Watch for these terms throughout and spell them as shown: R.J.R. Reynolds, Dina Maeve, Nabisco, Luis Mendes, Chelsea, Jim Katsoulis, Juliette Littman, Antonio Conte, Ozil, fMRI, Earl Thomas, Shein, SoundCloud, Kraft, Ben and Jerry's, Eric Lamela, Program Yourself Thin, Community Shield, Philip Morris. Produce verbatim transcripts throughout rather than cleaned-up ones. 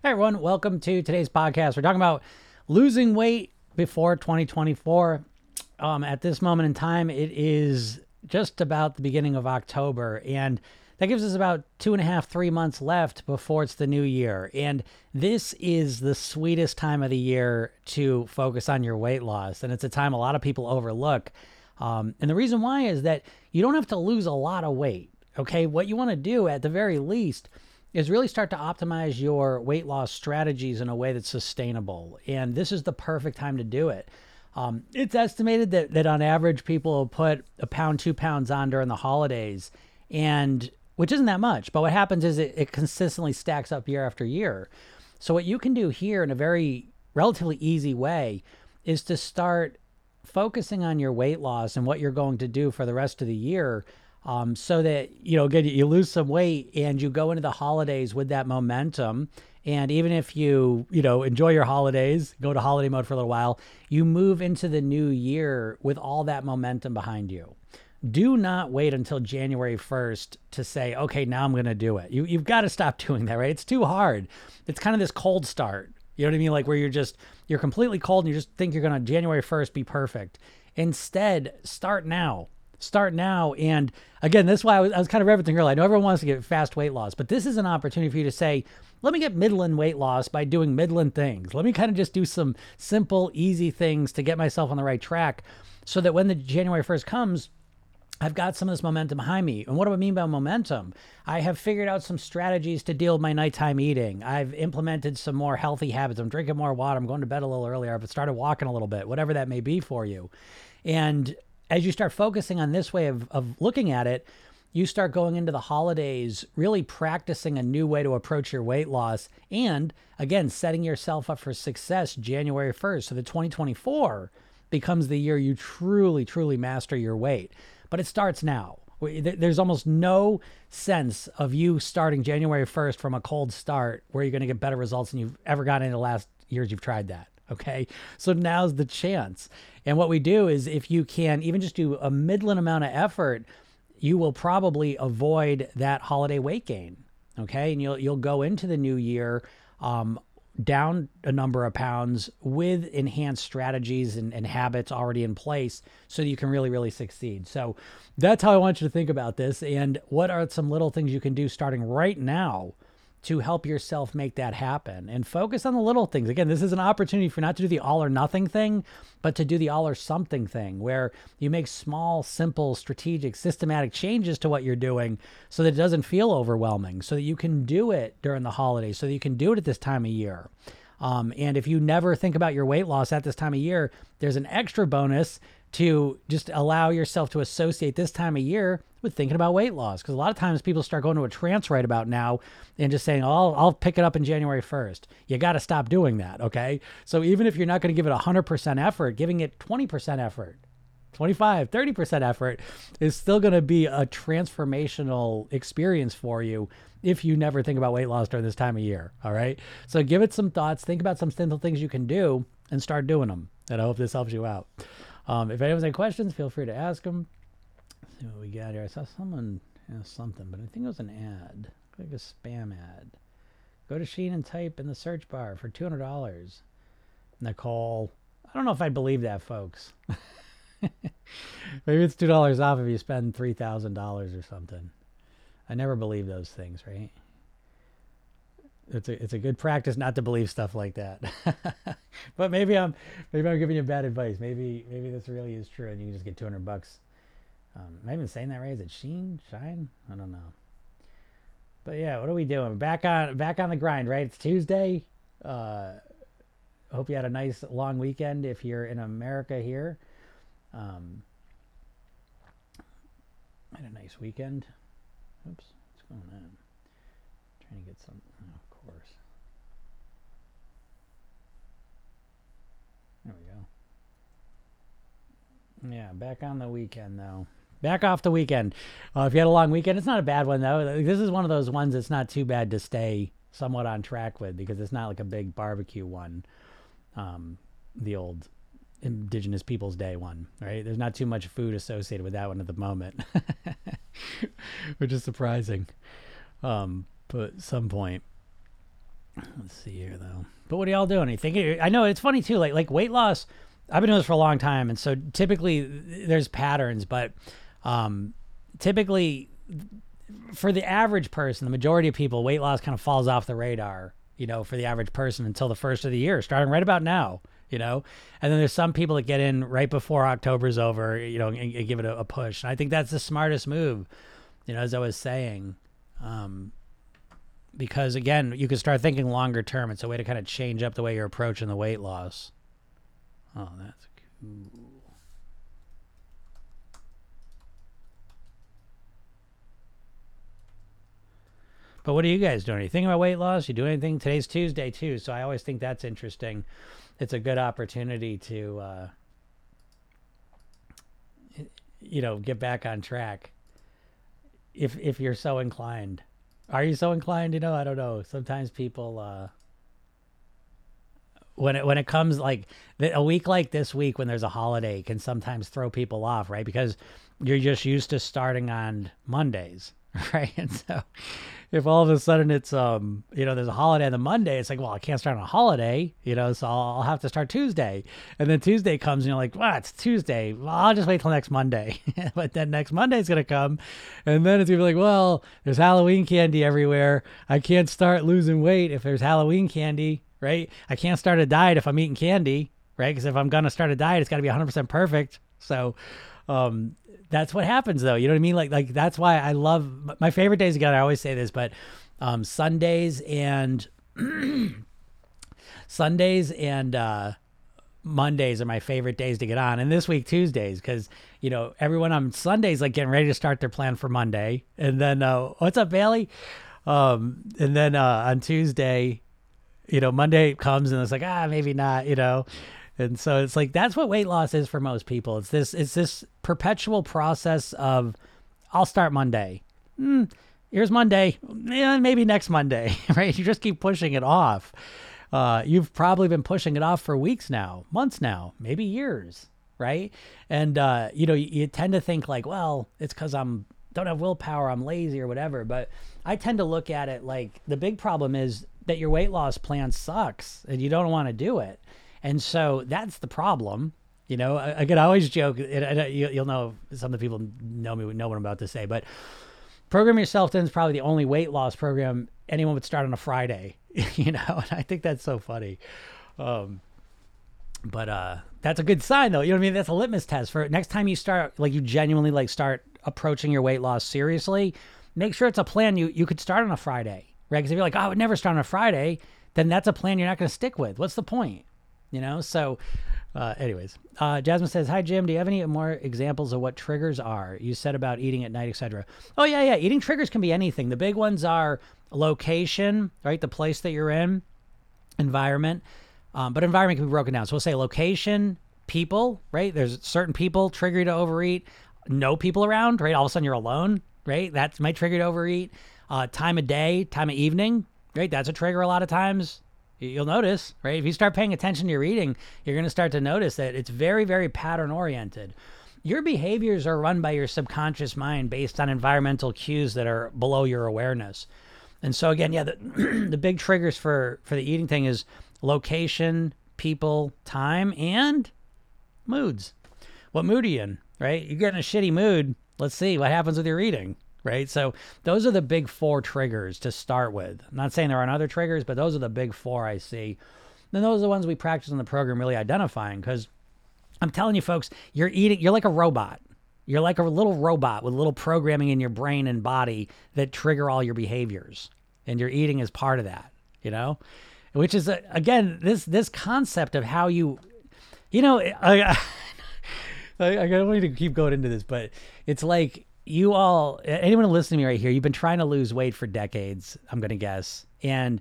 Hey everyone, welcome to today's podcast. We're talking about losing weight before twenty twenty-four. Um, at this moment in time, it is just about the beginning of October, and that gives us about two and a half, three months left before it's the new year. And this is the sweetest time of the year to focus on your weight loss. And it's a time a lot of people overlook. Um, and the reason why is that you don't have to lose a lot of weight. Okay. What you want to do at the very least is really start to optimize your weight loss strategies in a way that's sustainable. And this is the perfect time to do it. Um, it's estimated that, that on average, people will put a pound, two pounds on during the holidays, and which isn't that much. But what happens is it, it consistently stacks up year after year. So what you can do here in a very relatively easy way is to start focusing on your weight loss and what you're going to do for the rest of the year. Um, so that, you know, again, you lose some weight and you go into the holidays with that momentum. And even if you, you know, enjoy your holidays, go to holiday mode for a little while, you move into the new year with all that momentum behind you. Do not wait until January first to say, okay, now I'm going to do it. You, you've got to stop doing that, right? It's too hard. It's kind of this cold start. You know what I mean? Like where you're just, you're completely cold and you just think you're going to January first be perfect. Instead, start now. Start now. And again, this is why I was, I was kind of referencing earlier. I know everyone wants to get fast weight loss, but this is an opportunity for you to say, let me get middling weight loss by doing middling things. Let me kind of just do some simple, easy things to get myself on the right track so that when the January first comes, I've got some of this momentum behind me. And what do I mean by momentum? I have figured out some strategies to deal with my nighttime eating. I've implemented some more healthy habits. I'm drinking more water. I'm going to bed a little earlier. I've started walking a little bit, whatever that may be for you. And as you start focusing on this way of, of looking at it, you start going into the holidays, really practicing a new way to approach your weight loss. And again, setting yourself up for success January first. So the twenty twenty-four becomes the year you truly, truly master your weight. But it starts now. There's almost no sense of you starting January first from a cold start where you're going to get better results than you've ever gotten in the last years you've tried that. Okay. So now's the chance. And what we do is if you can even just do a middling amount of effort, you will probably avoid that holiday weight gain. Okay. And you'll, you'll go into the new year, um, down a number of pounds with enhanced strategies and, and habits already in place so that you can really, really succeed. So that's how I want you to think about this. And what are some little things you can do starting right now to help yourself make that happen, and focus on the little things. Again, this is an opportunity for not to do the all or nothing thing, but to do the all or something thing where you make small, simple, strategic, systematic changes to what you're doing so that it doesn't feel overwhelming, so that you can do it during the holidays, so that you can do it at this time of year. Um, and if you never think about your weight loss at this time of year, there's an extra bonus to just allow yourself to associate this time of year with thinking about weight loss. Because a lot of times people start going to a trance right about now and just saying, oh, I'll, I'll pick it up in January first. You got to stop doing that, okay? So even if you're not going to give it one hundred percent effort, giving it twenty percent effort, twenty-five, thirty percent effort is still going to be a transformational experience for you if you never think about weight loss during this time of year, all right? So give it some thoughts, think about some simple things you can do, and start doing them. And I hope this helps you out. Um, if anyone's any questions, feel free to ask them. Let's see what we got here. I saw someone ask something, but I think it was an ad, like a spam ad. Go to Shein and type in the search bar for two hundred dollars. Nicole, I don't know if I believe that, folks. Maybe it's two dollars off if you spend three thousand dollars or something. I never believe those things, right? It's a, it's a good practice not to believe stuff like that. But maybe I'm maybe I'm giving you bad advice. Maybe maybe this really is true and you can just get two hundred bucks. Um, am I even saying that right? Is it Shein? Shine? I don't know. But yeah, what are we doing? Back on back on the grind, right? It's Tuesday. Uh, hope you had a nice long weekend if you're in America here. Um, had a nice weekend. Oops, what's going on? I'm trying to get some... Oh. There we go. Yeah, back on the weekend though. Back off the weekend. Uh, if you had a long weekend, it's not a bad one though. This is one of those ones that's not too bad to stay somewhat on track with because it's not like a big barbecue one. Um, the old Indigenous Peoples Day one, right? There's not too much food associated with that one at the moment, which is surprising. Um, but at some point. Let's see here, though. But what are y'all doing? Are you thinking? I know it's funny, too. Like, like weight loss, I've been doing this for a long time. And so typically there's patterns, but um, typically for the average person, the majority of people, weight loss kind of falls off the radar, you know, for the average person until the first of the year, starting right about now, you know. And then there's some people that get in right before October's over, you know, and, and give it a, a push. And I think that's the smartest move, you know, as I was saying. Um, because, again, you can start thinking longer term. It's a way to kind of change up the way you're approaching the weight loss. Oh, that's cool. But what are you guys doing? Are you thinking about weight loss? You do anything? Today's Tuesday, too, so I always think that's interesting. It's a good opportunity to, uh, you know, get back on track if if you're so inclined. Are you so inclined? You know, I don't know. Sometimes people, uh, when it when it comes like a week like this week when there's a holiday, can sometimes throw people off, right? Because you're just used to starting on Mondays, right? And so if all of a sudden it's, um, you know, there's a holiday on the Monday, it's like, well, I can't start on a holiday, you know, so I'll, I'll have to start Tuesday. And then Tuesday comes and you're like, well, it's Tuesday. Well, I'll just wait till next Monday. But then next Monday's going to come. And then it's going to be like, well, there's Halloween candy everywhere. I can't start losing weight if there's Halloween candy, right? I can't start a diet if I'm eating candy, right? Because if I'm going to start a diet, it's got to be one hundred percent perfect. So, um, that's what happens, though. You know what I mean? Like, like that's why I love my favorite days. Again, I always say this, but um, Sundays and Sundays and uh, Mondays are my favorite days to get on. And this week, Tuesdays, because, you know, everyone on Sundays, like getting ready to start their plan for Monday. And then, uh, what's up, Bailey? Um, and then uh, on Tuesday, you know, Monday comes and it's like, ah, maybe not, you know. And so it's like, that's what weight loss is for most people. It's this, it's this perpetual process of, I'll start Monday. Mm, here's Monday. Yeah, maybe next Monday, right? You just keep pushing it off. Uh, you've probably been pushing it off for weeks now, months now, maybe years, right? And, uh, you know, you, you tend to think like, well, it's because I'm don't have willpower, I'm lazy or whatever. But I tend to look at it like the big problem is that your weight loss plan sucks and you don't want to do it. And so that's the problem. You know, again, I always joke, and you'll know, some of the people know me, know what I'm about to say, but Program Yourself Thin is probably the only weight loss program anyone would start on a Friday, you know, and I think that's so funny. Um, but uh, that's a good sign, though. You know what I mean? That's a litmus test for next time you start, like you genuinely like start approaching your weight loss seriously, make sure it's a plan you, you could start on a Friday, right? Because if you're like, oh, I would never start on a Friday, then that's a plan you're not going to stick with. What's the point? You know, so uh, anyways, uh, Jasmine says, hi, Jim, do you have any more examples of what triggers are? You said about eating at night, et cetera. Oh, yeah, yeah. Eating triggers can be anything. The big ones are location, right? The place that you're in, environment. Um, but environment can be broken down. So we'll say location, people, right? There's certain people trigger you to overeat. No people around, right? All of a sudden you're alone, right? That's my trigger to overeat. Uh, time of day, time of evening, right? That's a trigger a lot of times. You'll notice, right? If you start paying attention to your eating, you're going to start to notice that it's very, very pattern oriented. Your behaviors are run by your subconscious mind based on environmental cues that are below your awareness. And so again, yeah, the, the big triggers for, for the eating thing is location, people, time, and moods. What mood are you in, right? You get in a shitty mood. Let's see what happens with your eating. Right. So those are the big four triggers to start with. I'm not saying there aren't other triggers, but those are the big four I see. Then those are the ones we practice in the program, really identifying, because I'm telling you folks, you're eating, you're like a robot. You're like a little robot with little programming in your brain and body that trigger all your behaviors. And your eating is part of that, you know, which is, a, again, this this concept of how you, you know, I, I, I don't need to keep going into this, but it's like, you all, anyone listening to me right here, you've been trying to lose weight for decades, I'm going to guess. And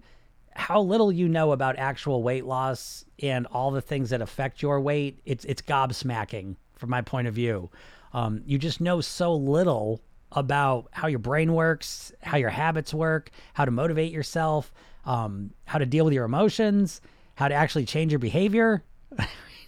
how little you know about actual weight loss and all the things that affect your weight, it's it's gobsmacking from my point of view. Um, you just know so little about how your brain works, how your habits work, how to motivate yourself, um, how to deal with your emotions, how to actually change your behavior.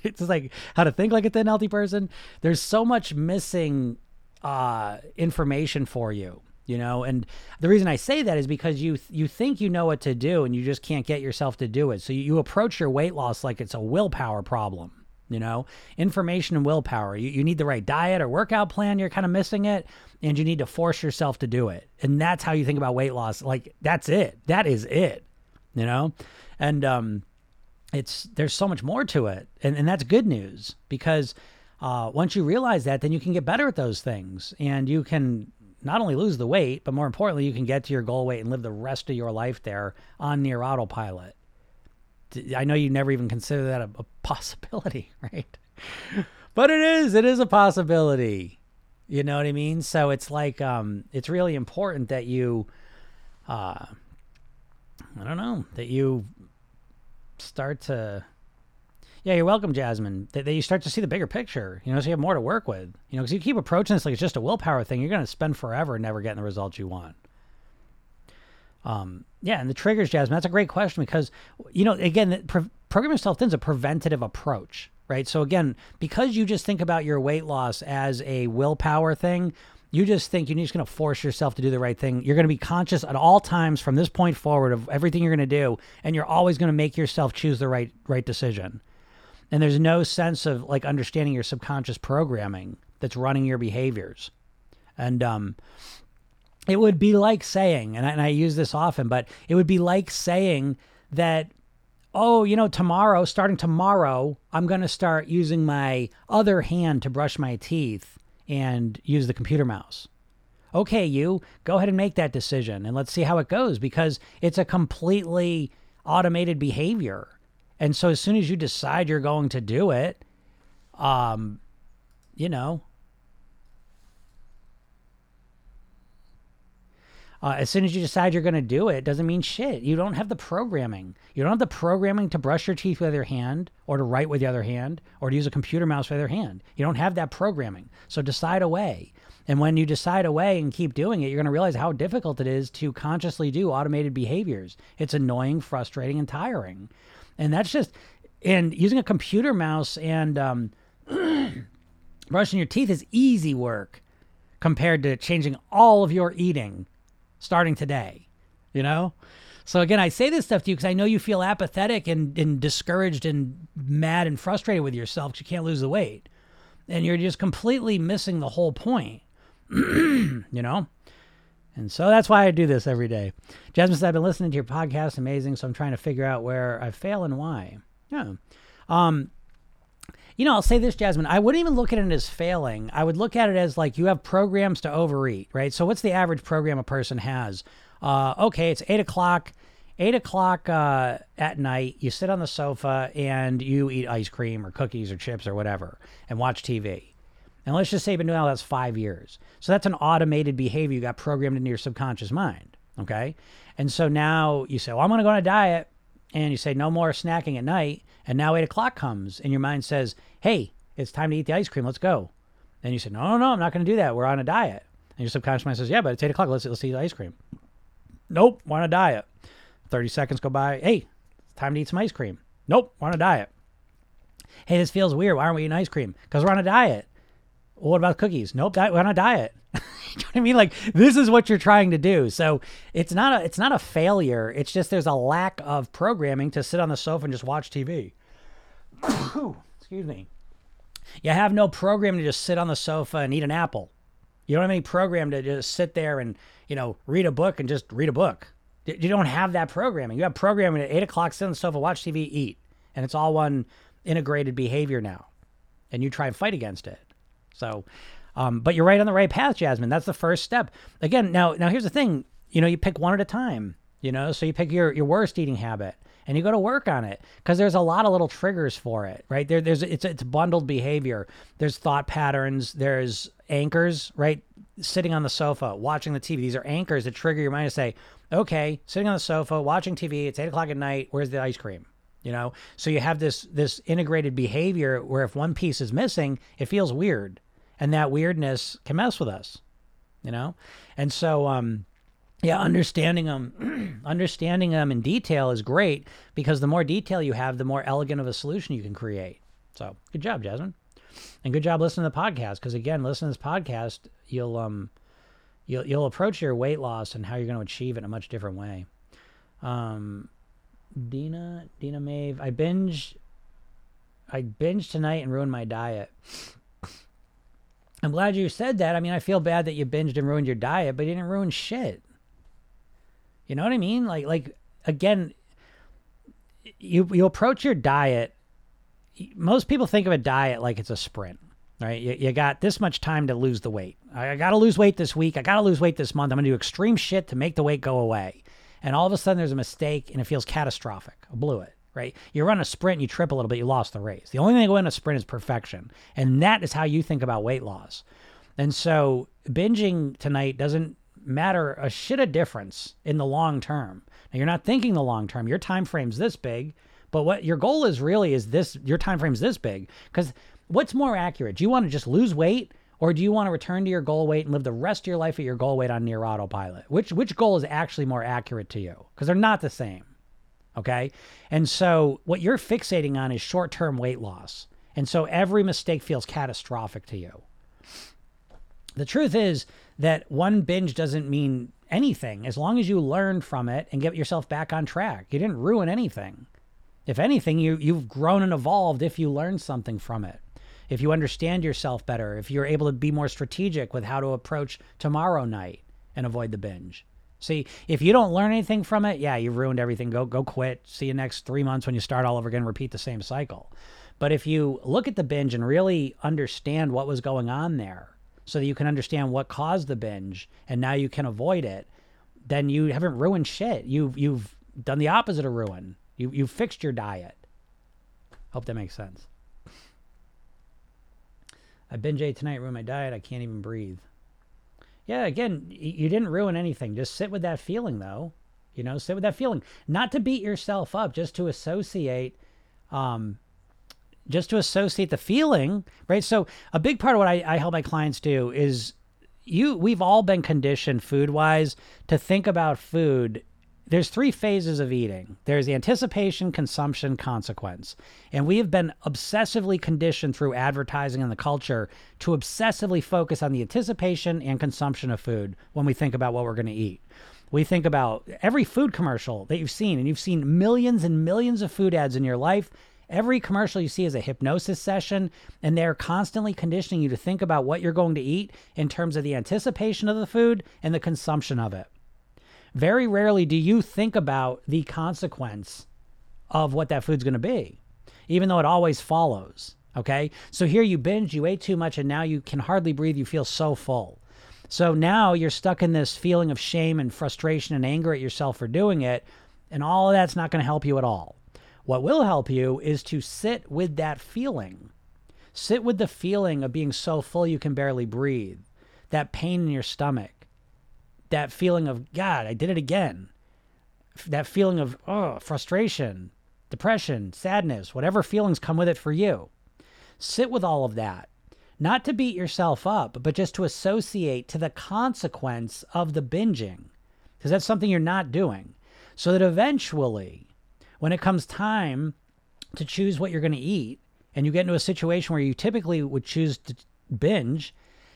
It's just like how to think like a thin, healthy person. There's so much missing uh information for you you know? And the reason I say that is because you, you think you know what to do and you just can't get yourself to do it. So you, you approach your weight loss like it's a willpower problem, you know, information and willpower. You, you need the right diet or workout plan. You're kind of missing it and you need to force yourself to do it. And that's how you think about weight loss. Like that's it. That is it, you know? And, um, it's, there's so much more to it. And, and that's good news because, uh, once you realize that, then you can get better at those things and you can not only lose the weight, but more importantly, you can get to your goal weight and live the rest of your life there on near autopilot. I know you never even consider that a, a possibility, right? But it is, it is a possibility. You know what I mean? So it's like, um, it's really important that you, uh, I don't know, that you start to, yeah, you're welcome, Jasmine, that, that you start to see the bigger picture, you know, so you have more to work with, you know, because you keep approaching this like it's just a willpower thing. You're going to spend forever never getting the results you want. Um, yeah. And the triggers, Jasmine, that's a great question because, you know, again, the pre- Program Yourself Thin is a preventative approach, right? So again, because you just think about your weight loss as a willpower thing, you just think you're just going to force yourself to do the right thing. You're going to be conscious at all times from this point forward of everything you're going to do. And you're always going to make yourself choose the right, right decision. And there's no sense of like understanding your subconscious programming that's running your behaviors. And, um, it would be like saying, and I, and I use this often, but it would be like saying that, oh, you know, tomorrow, starting tomorrow, I'm going to start using my other hand to brush my teeth and use the computer mouse. Okay, you go ahead and make that decision and let's see how it goes because it's a completely automated behavior. And so as soon as you decide you're going to do it, um, you know, Uh, as soon as you decide you're going to do it, it doesn't mean shit. You don't have the programming. You don't have the programming to brush your teeth with your hand or to write with the other hand or to use a computer mouse with your hand. You don't have that programming. So decide away. And when you decide away and keep doing it, you're going to realize how difficult it is to consciously do automated behaviors. It's annoying, frustrating, and tiring. And that's just, and using a computer mouse and um, brushing your teeth is easy work compared to changing all of your eating starting today, you know? So again, I say this stuff to you because I know you feel apathetic and, and discouraged and mad and frustrated with yourself because you can't lose the weight. And you're just completely missing the whole point, you know? And so that's why I do this every day. Jasmine said, I've been listening to your podcast. Amazing. So I'm trying to figure out where I fail and why. Yeah. Um, you know, I'll say this, Jasmine, I wouldn't even look at it as failing. I would look at it as like you have programs to overeat, right? So what's the average program a person has? Uh, okay, it's eight o'clock, eight o'clock uh, at night. You sit on the sofa and you eat ice cream or cookies or chips or whatever and watch T V. And let's just say you've been doing all that's five years. So that's an automated behavior you got programmed into your subconscious mind, okay? And so now you say, well, I'm going to go on a diet. And you say, no more snacking at night. And now eight o'clock comes and your mind says, hey, it's time to eat the ice cream. Let's go. And you say, no, no, no, I'm not going to do that. We're on a diet. And your subconscious mind says, yeah, but it's eight o'clock. Let's, let's eat ice cream. Nope. We're on a diet. thirty seconds go by. Hey, it's time to eat some ice cream. Nope. We're on a diet. Hey, this feels weird. Why aren't we eating ice cream? Because we're on a diet. Well, what about cookies? Nope. Di- we're on a diet. You know what I mean? Like this is what you're trying to do. So it's not a, it's not a failure. It's just, there's a lack of programming to sit on the sofa and just watch T V. Excuse me. You have no program to just sit on the sofa and eat an apple. You don't have any program to just sit there and, you know, read a book and just read a book. You don't have that programming. You have programming at eight o'clock, sit on the sofa, watch T V, eat. And it's all one integrated behavior now. And you try and fight against it. So, um, but you're right on the right path, Jasmine. That's the first step. Again, now, now here's the thing, you know, you pick one at a time, you know, so you pick your, your worst eating habit. And you go to work on it because there's a lot of little triggers for it, right? There, there's it's it's bundled behavior. There's thought patterns. There's anchors, right? Sitting on the sofa, watching the T V. These are anchors that trigger your mind to say, okay, sitting on the sofa, watching T V. It's eight o'clock at night. Where's the ice cream? You know? So you have this this integrated behavior where if one piece is missing, it feels weird. And that weirdness can mess with us, you know? And so, um, Yeah, understanding them, understanding them in detail is great because the more detail you have, the more elegant of a solution you can create. So good job, Jasmine. And good job listening to the podcast because, again, listening to this podcast, you'll um, you'll, you'll approach your weight loss and how you're going to achieve it in a much different way. Um, Dina, Dina Maeve, I binge, I binge tonight and ruined my diet. I'm glad you said that. I mean, I feel bad that you binged and ruined your diet, but you didn't ruin shit. You know what I mean? Like, like again, you, you approach your diet. Most people think of a diet like it's a sprint, right? You, you got this much time to lose the weight. I, I got to lose weight this week. I got to lose weight this month. I'm going to do extreme shit to make the weight go away. And all of a sudden there's a mistake and it feels catastrophic. I blew it, right? You run a sprint and you trip a little bit, you lost the race. The only thing that went in a sprint is perfection. And that is how you think about weight loss. And so binging tonight doesn't matter a shit of difference in the long term. Now you're not thinking the long term. Your time frame's this big, but what your goal is really is this, your time frame's this big. Because what's more accurate? Do you want to just lose weight? Or do you want to return to your goal weight and live the rest of your life at your goal weight on near autopilot? Which which goal is actually more accurate to you? Because they're not the same, okay? And so what you're fixating on is short-term weight loss. And so every mistake feels catastrophic to you. The truth is that one binge doesn't mean anything as long as you learn from it and get yourself back on track. You didn't ruin anything. If anything, you, you've grown and evolved if you learned something from it. If you understand yourself better, if you're able to be more strategic with how to approach tomorrow night and avoid the binge. See, if you don't learn anything from it, yeah, you've ruined everything. Go go quit. See you next three months when you start all over again, repeat the same cycle. But if you look at the binge and really understand what was going on there so that you can understand what caused the binge and now you can avoid it, then you haven't ruined shit. You've, you've done the opposite of ruin. You, you've fixed your diet. Hope that makes sense. I binge ate tonight, ruined my diet. I can't even breathe. Yeah, again, you didn't ruin anything. Just sit with that feeling, though. You know, sit with that feeling. Not to beat yourself up, just to associate, um, just to associate the feeling, right? So a big part of what I, I help my clients do is you. We've all been conditioned food-wise to think about food. There's three phases of eating. There's anticipation, consumption, consequence. And we have been obsessively conditioned through advertising and the culture to obsessively focus on the anticipation and consumption of food when we think about what we're going to eat. We think about every food commercial that you've seen, and you've seen millions and millions of food ads in your life. Every commercial you see is a hypnosis session, and they're constantly conditioning you to think about what you're going to eat in terms of the anticipation of the food and the consumption of it. Very rarely do you think about the consequence of what that food's going to be, even though it always follows, okay? So here you binge, you ate too much, and now you can hardly breathe. You feel so full. So now you're stuck in this feeling of shame and frustration and anger at yourself for doing it, and all of that's not going to help you at all. What will help you is to sit with that feeling. Sit with the feeling of being so full you can barely breathe, that pain in your stomach. That feeling of, God, I did it again. That feeling of oh, frustration, depression, sadness, whatever feelings come with it for you. Sit with all of that. Not to beat yourself up, but just to associate to the consequence of the binging. Because that's something you're not doing. So that eventually, when it comes time to choose what you're going to eat, and you get into a situation where you typically would choose to binge,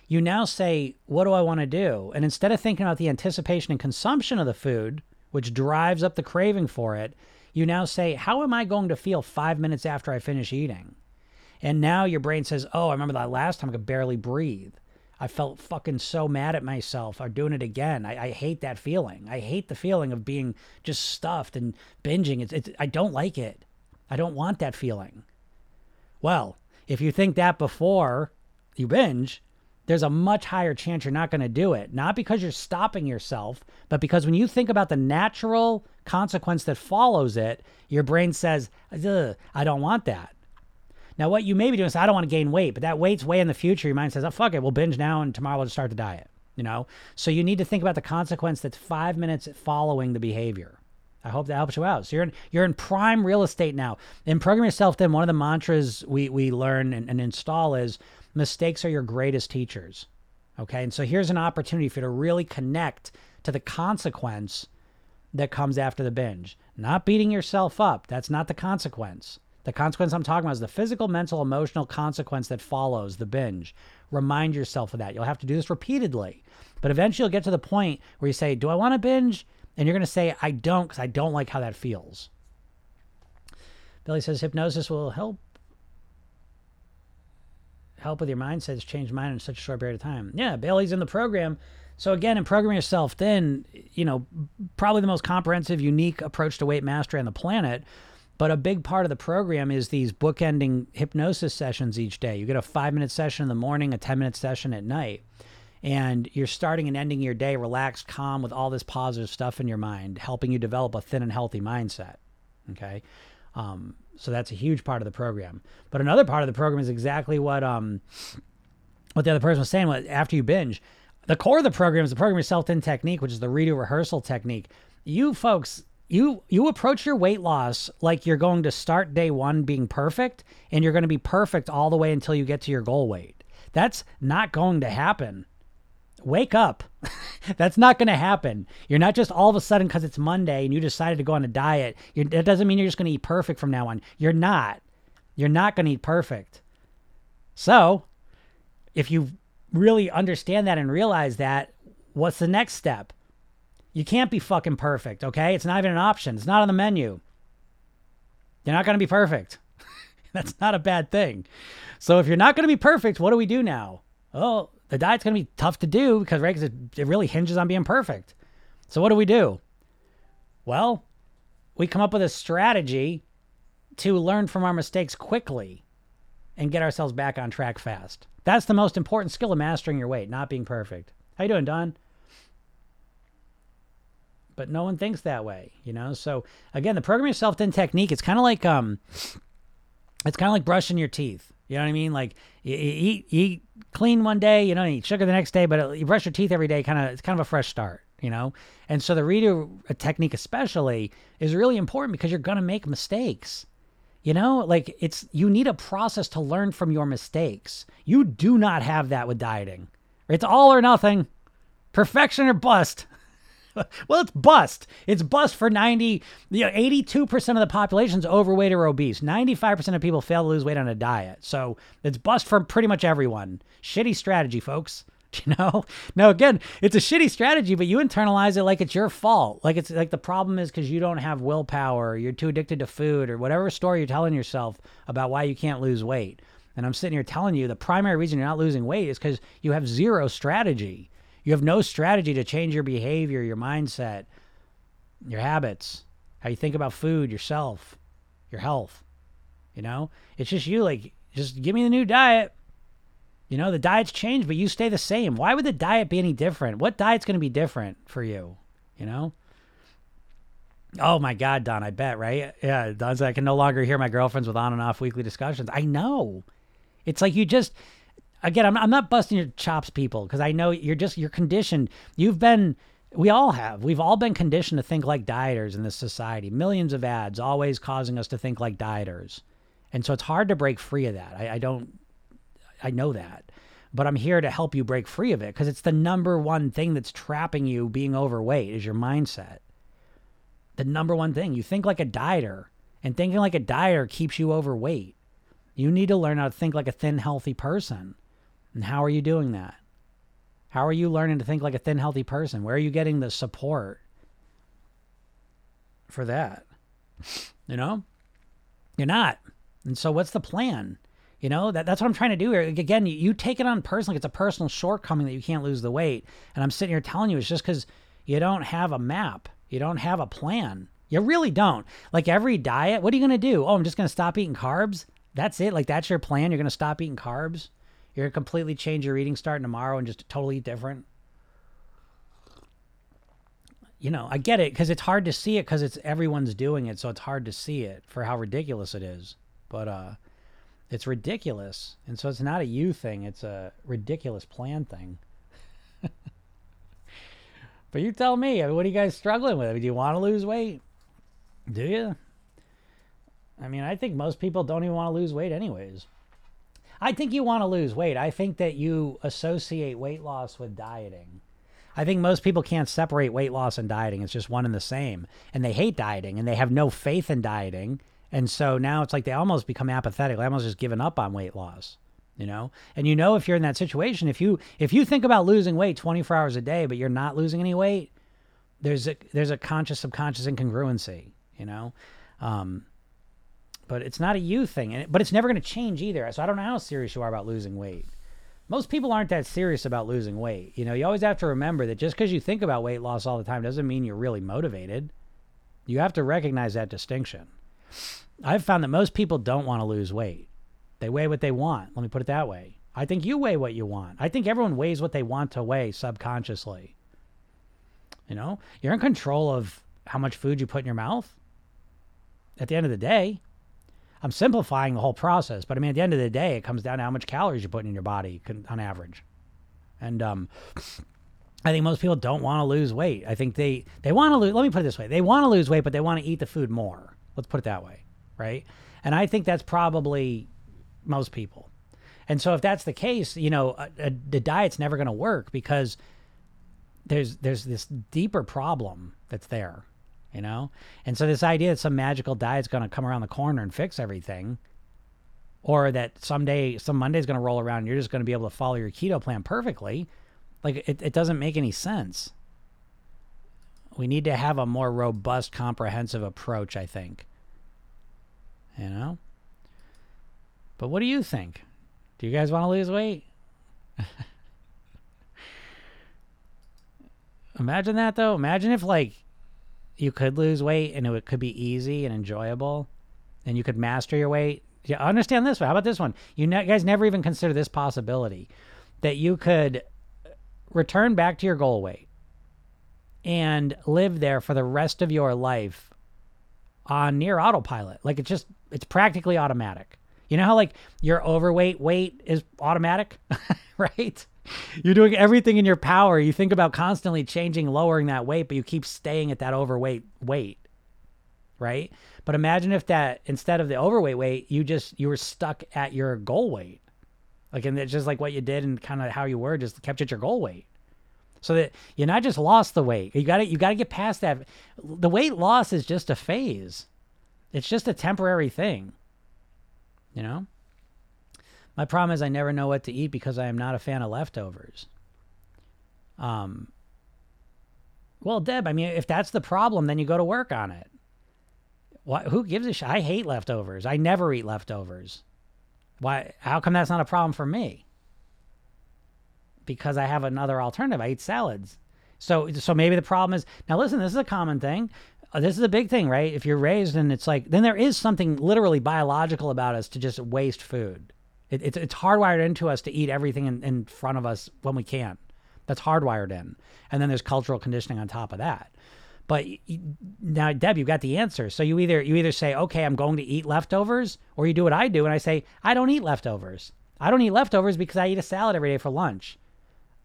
you now say, what do I want to do? And instead of thinking about the anticipation and consumption of the food, which drives up the craving for it, you now say, how am I going to feel five minutes after I finish eating? And now your brain says, oh, I remember that last time I could barely breathe. I felt fucking so mad at myself. I'm doing it again. I, I hate that feeling. I hate the feeling of being just stuffed and binging. It's, it's, I don't like it. I don't want that feeling. Well, if you think that before you binge, there's a much higher chance you're not going to do it. Not because you're stopping yourself, but because when you think about the natural consequence that follows it, your brain says, ugh, I don't want that. Now, what you may be doing is, I don't want to gain weight, but that weight's way in the future. Your mind says, oh, fuck it, we'll binge now and tomorrow we'll just start the diet. You know? So you need to think about the consequence that's five minutes following the behavior. I hope that helps you out. So you're in, you're in prime real estate now. In Program Yourself Thin, one of the mantras we, we learn and, and install is, mistakes are your greatest teachers, okay? And so here's an opportunity for you to really connect to the consequence that comes after the binge. Not beating yourself up. That's not the consequence. The consequence I'm talking about is the physical, mental, emotional consequence that follows the binge. Remind yourself of that. You'll have to do this repeatedly, but eventually you'll get to the point where you say, do I want to binge? And you're going to say, I don't, because I don't like how that feels. Billy says hypnosis will help help with your mindset. It's changed mine in such a short period of time. Yeah, Bailey's in the program. So again, in Program Yourself Thin, you know, probably the most comprehensive, unique approach to weight mastery on the planet. But a big part of the program is these bookending hypnosis sessions each day. You get a five-minute session in the morning, a ten-minute session at night. And you're starting and ending your day relaxed, calm, with all this positive stuff in your mind, helping you develop a thin and healthy mindset, okay? Um, so that's a huge part of the program. But another part of the program is exactly what um, what the other person was saying, what, after you binge. The core of the program is the Program Yourself Thin technique, which is the redo rehearsal technique. You folks... You you approach your weight loss like you're going to start day one being perfect, and you're going to be perfect all the way until you get to your goal weight. That's not going to happen. Wake up. That's not going to happen. You're not just all of a sudden, because it's Monday and you decided to go on a diet. You're, that doesn't mean you're just going to eat perfect from now on. You're not. You're not going to eat perfect. So if you really understand that and realize that, what's the next step? You can't be fucking perfect, okay? It's not even an option. It's not on the menu. You're not going to be perfect. That's not a bad thing. So if you're not going to be perfect, what do we do now? Oh, the diet's going to be tough to do because, right, because it, it really hinges on being perfect. So what do we do? Well, we come up with a strategy to learn from our mistakes quickly and get ourselves back on track fast. That's the most important skill of mastering your weight, not being perfect. How you doing, Don? But no one thinks that way, you know? So again, the Program Yourself Thin technique, it's kind of like, um, it's kind of like brushing your teeth. You know what I mean? Like you, you eat, you eat clean one day, you know, you eat sugar the next day, but it, you brush your teeth every day. Kind of, it's kind of a fresh start, you know? And so the redo technique especially is really important because you're going to make mistakes, you know? Like it's, you need a process to learn from your mistakes. You do not have that with dieting. It's all or nothing, perfection or bust. Well, it's bust. It's bust for ninety, you know, eighty-two percent of the population's overweight or obese. ninety-five percent of people fail to lose weight on a diet. So it's bust for pretty much everyone. Shitty strategy, folks. You know? Now, again, it's a shitty strategy, but you internalize it like it's your fault. Like it's like the problem is because you don't have willpower, or you're too addicted to food, or whatever story you're telling yourself about why you can't lose weight. And I'm sitting here telling you the primary reason you're not losing weight is because you have zero strategy. You have no strategy to change your behavior, your mindset, your habits, how you think about food, yourself, your health. You know, it's just you like, just give me the new diet. You know, the diet's changed, but you stay the same. Why would the diet be any different? What diet's going to be different for you? You know? Oh my God, Don, I bet, right? Yeah, Don's like, I can no longer hear my girlfriends with on and off weekly discussions. I know. It's like you just... Again, I'm not, I'm not busting your chops, people, because I know you're just, you're conditioned. You've been, we all have. We've all been conditioned to think like dieters in this society. Millions of ads always causing us to think like dieters. And so it's hard to break free of that. I, I don't, I know that. But I'm here to help you break free of it because it's the number one thing that's trapping you being overweight is your mindset. The number one thing. You think like a dieter, and thinking like a dieter keeps you overweight. You need to learn how to think like a thin, healthy person. And how are you doing that? How are you learning to think like a thin, healthy person? Where are you getting the support for that? You know? You're not. And so what's the plan? You know, that, that's what I'm trying to do here. Again, you, you take it on personally. It's a personal shortcoming that you can't lose the weight. And I'm sitting here telling you it's just because you don't have a map. You don't have a plan. You really don't. Like every diet, what are you going to do? Oh, I'm just going to stop eating carbs? That's it? Like that's your plan? You're going to stop eating carbs? You're going to completely change your eating starting tomorrow and just totally different. You know, I get it because it's hard to see it because it's everyone's doing it. So it's hard to see it for how ridiculous it is. But uh, it's ridiculous. And so it's not a you thing. It's a ridiculous plan thing. But you tell me, I mean, what are you guys struggling with? I mean, do you want to lose weight? Do you? I mean, I think most people don't even want to lose weight anyways. I think you want to lose weight. I think that you associate weight loss with dieting. I think most people can't separate weight loss and dieting. It's just one and the same. And they hate dieting and they have no faith in dieting. And so now it's like they almost become apathetic. They almost just given up on weight loss, you know? And you know, if you're in that situation, if you if you think about losing weight twenty-four hours a day, but you're not losing any weight, there's a there's a conscious, subconscious incongruency, you know? Um, but it's not a you thing, and it, but it's never going to change either. So I don't know how serious you are about losing weight. Most people aren't that serious about losing weight. You know, you always have to remember that just because you think about weight loss all the time doesn't mean you're really motivated. You have to recognize that distinction. I've found that most people don't want to lose weight. They weigh what they want. Let me put it that way. I think you weigh what you want. I think everyone weighs what they want to weigh subconsciously. You know, you're in control of how much food you put in your mouth. At the end of the day, I'm simplifying the whole process, but I mean, at the end of the day, it comes down to how much calories you're putting in your body on average. And um, I think most people don't want to lose weight. I think they, they want to lose, let me put it this way. They want to lose weight, but they want to eat the food more. Let's put it that way, right? And I think that's probably most people. And so if that's the case, you know, a, a, the diet's never going to work because there's there's this deeper problem that's there. You know? And so this idea that some magical diet's going to come around the corner and fix everything, or that someday, some Monday's going to roll around and you're just going to be able to follow your keto plan perfectly, like it, it doesn't make any sense. We need to have a more robust, comprehensive approach, I think. You know? But what do you think? Do you guys want to lose weight? Imagine that, though. Imagine if, like, you could lose weight and it could be easy and enjoyable and you could master your weight. Yeah, understand this one. How about this one? You, ne- you guys never even consider this possibility, that you could return back to your goal weight and live there for the rest of your life on near autopilot. Like it's just, it's practically automatic. You know how like your overweight weight is automatic, right? You're doing everything in your power. You think about constantly changing, lowering that weight, but you keep staying at that overweight weight, right? But imagine if that, instead of the overweight weight, you just, you were stuck at your goal weight. Like, and it's just like what you did and kind of how you were, just kept at your goal weight. So that you're not just lost the weight. You got to, you got to get past that. The weight loss is just a phase. It's just a temporary thing, you know? My problem is I never know what to eat because I am not a fan of leftovers. Um, well, Deb, I mean, if that's the problem, then you go to work on it. Why, who gives a shit? I hate leftovers. I never eat leftovers. Why? How come that's not a problem for me? Because I have another alternative. I eat salads. So, so maybe the problem is, now listen, this is a common thing. This is a big thing, right? If you're raised and it's like, then there is something literally biological about us to just waste food. It, it's it's hardwired into us to eat everything in, in front of us when we can. That's hardwired in. And then there's cultural conditioning on top of that. But you, now, Deb, you've got the answer. So you either you either say, okay, I'm going to eat leftovers, or you do what I do, and I say, I don't eat leftovers. I don't eat leftovers because I eat a salad every day for lunch.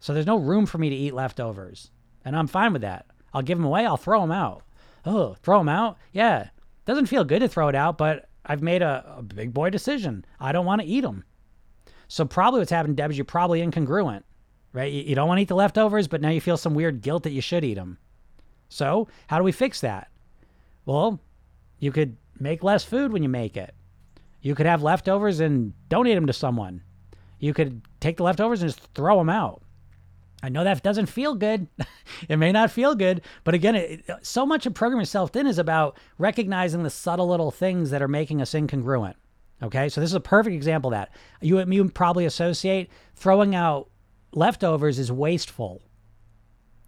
So there's no room for me to eat leftovers. And I'm fine with that. I'll give them away. I'll throw them out. Oh, throw them out? Yeah. Doesn't feel good to throw it out, but I've made a, a big boy decision. I don't want to eat them. So probably what's happened, Deb, is you're probably incongruent, right? You, you don't want to eat the leftovers, but now you feel some weird guilt that you should eat them. So how do we fix that? Well, you could make less food when you make it. You could have leftovers and donate them to someone. You could take the leftovers and just throw them out. I know that doesn't feel good. It may not feel good, but again, it, so much of Program Yourself Thin is about recognizing the subtle little things that are making us incongruent. Okay, so this is a perfect example of that. You, you probably associate throwing out leftovers is wasteful.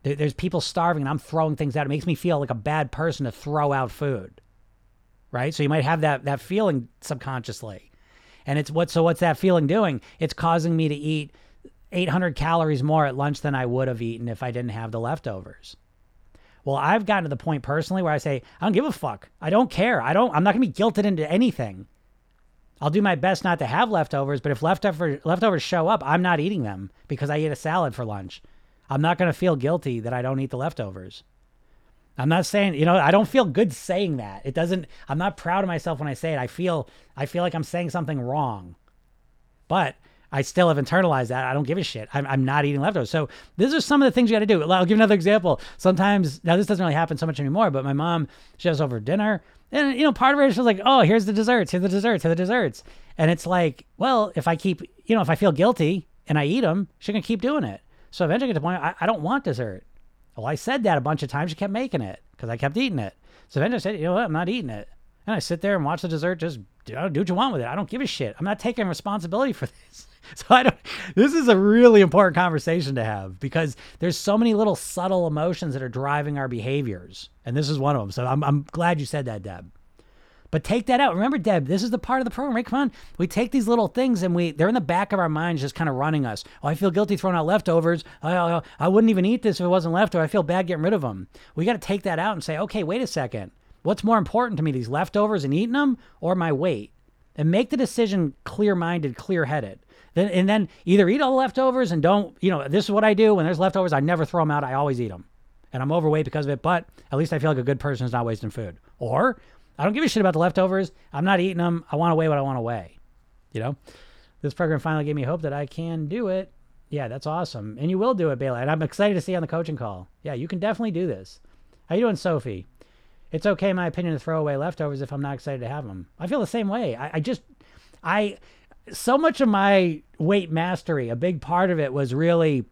There, there's people starving and I'm throwing things out. It makes me feel like a bad person to throw out food, right? So you might have that that feeling subconsciously. And it's what? So what's that feeling doing? It's causing me to eat eight hundred calories more at lunch than I would have eaten if I didn't have the leftovers. Well, I've gotten to the point personally where I say, I don't give a fuck. I don't care. I don't, I'm not gonna be guilted into anything. I'll do my best not to have leftovers, but if leftover, leftovers show up, I'm not eating them because I ate a salad for lunch. I'm not going to feel guilty that I don't eat the leftovers. I'm not saying, you know, I don't feel good saying that. It doesn't, I'm not proud of myself when I say it. I feel, I feel like I'm saying something wrong. But I still have internalized that. I don't give a shit. I'm, I'm not eating leftovers. So these are some of the things you got to do. I'll give another example. Sometimes, now this doesn't really happen so much anymore, but my mom, she has over dinner. And, you know, part of it is just like, oh, here's the desserts, here's the desserts, here's the desserts. And it's like, well, if I keep, you know, if I feel guilty and I eat them, she's going to keep doing it. So eventually I get to the point, I, I don't want dessert. Well, I said that a bunch of times. She kept making it because I kept eating it. So eventually I said, you know what, I'm not eating it. And I sit there and watch the dessert, just do what you want with it. I don't give a shit. I'm not taking responsibility for this. So I don't, this is a really important conversation to have because there's so many little subtle emotions that are driving our behaviors. And this is one of them. So I'm, I'm glad you said that, Deb, but take that out. Remember, Deb, this is the part of the program, right? Come on. We take these little things and we, they're in the back of our minds, just kind of running us. Oh, I feel guilty throwing out leftovers. I, I wouldn't even eat this if it wasn't leftover. I feel bad getting rid of them. We got to take that out and say, okay, wait a second. What's more important to me, these leftovers and eating them or my weight? And make the decision clear-minded, clear-headed. Then, and then either eat all the leftovers and don't, you know, this is what I do. When there's leftovers, I never throw them out. I always eat them. And I'm overweight because of it, but at least I feel like a good person is not wasting food. Or I don't give a shit about the leftovers. I'm not eating them. I want to weigh what I want to weigh. You know, this program finally gave me hope that I can do it. Yeah, that's awesome. And you will do it, Bailey. And I'm excited to see you on the coaching call. Yeah, you can definitely do this. How you doing, Sophie? It's okay, in my opinion, to throw away leftovers if I'm not excited to have them. I feel the same way. I, I just, I... So much of my weight mastery, a big part of it was really,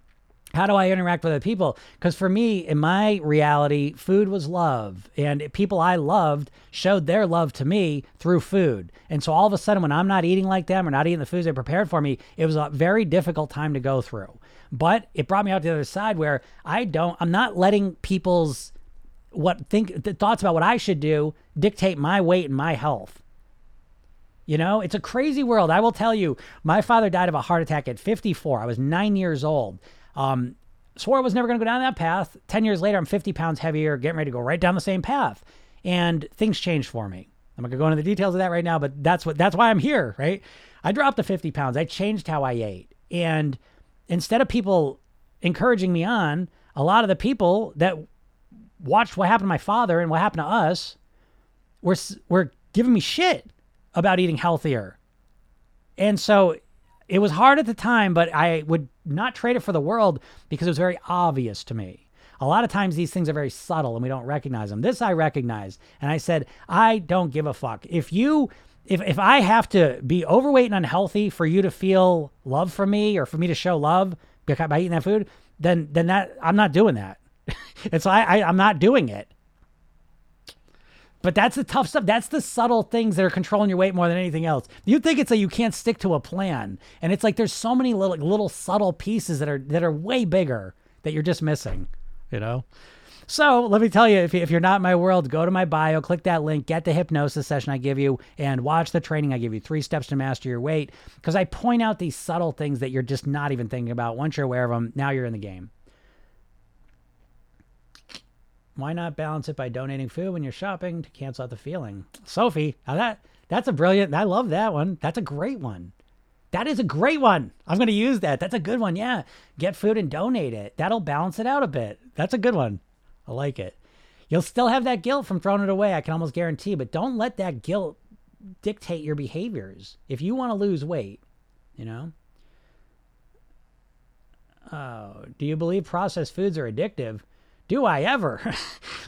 how do I interact with other people? Because for me, in my reality, food was love. And people I loved showed their love to me through food. And so all of a sudden, when I'm not eating like them or not eating the foods they prepared for me, it was a very difficult time to go through. But it brought me out to the other side where I don't, I'm not letting people's what think the thoughts about what I should do dictate my weight and my health. You know, it's a crazy world. I will tell you, my father died of a heart attack at fifty-four. I was nine years old. Um, swore I was never going to go down that path. ten years later, I'm fifty pounds heavier, getting ready to go right down the same path. And things changed for me. I'm not going to go into the details of that right now, but that's what, that's why I'm here, right? I dropped the fifty pounds. I changed how I ate. And instead of people encouraging me on, a lot of the people that watched what happened to my father and what happened to us were, were giving me shit about eating healthier. And so it was hard at the time, but I would not trade it for the world because it was very obvious to me. A lot of times these things are very subtle and we don't recognize them. This I recognized. And I said, I don't give a fuck. If you, if, if I have to be overweight and unhealthy for you to feel love for me or for me to show love by eating that food, then, then that I'm not doing that. And so I, I, I'm not doing it. But that's the tough stuff. That's the subtle things that are controlling your weight more than anything else. You think it's like you can't stick to a plan. And it's like there's so many little little subtle pieces that are that are way bigger that you're just missing, you know? So let me tell you, if, if you're not in my world, go to my bio, click that link, get the hypnosis session I give you, and watch the training I give you, three steps to master your weight, because I point out these subtle things that you're just not even thinking about. Once you're aware of them, now you're in the game. Why not balance it by donating food when you're shopping to cancel out the feeling? Sophie, now that that's a brilliant, I love that one. That's a great one. That is a great one. I'm going to use that. That's a good one. Yeah. Get food and donate it. That'll balance it out a bit. That's a good one. I like it. You'll still have that guilt from throwing it away. I can almost guarantee, but don't let that guilt dictate your behaviors. If you want to lose weight, you know, oh, do you believe processed foods are addictive? Do I ever?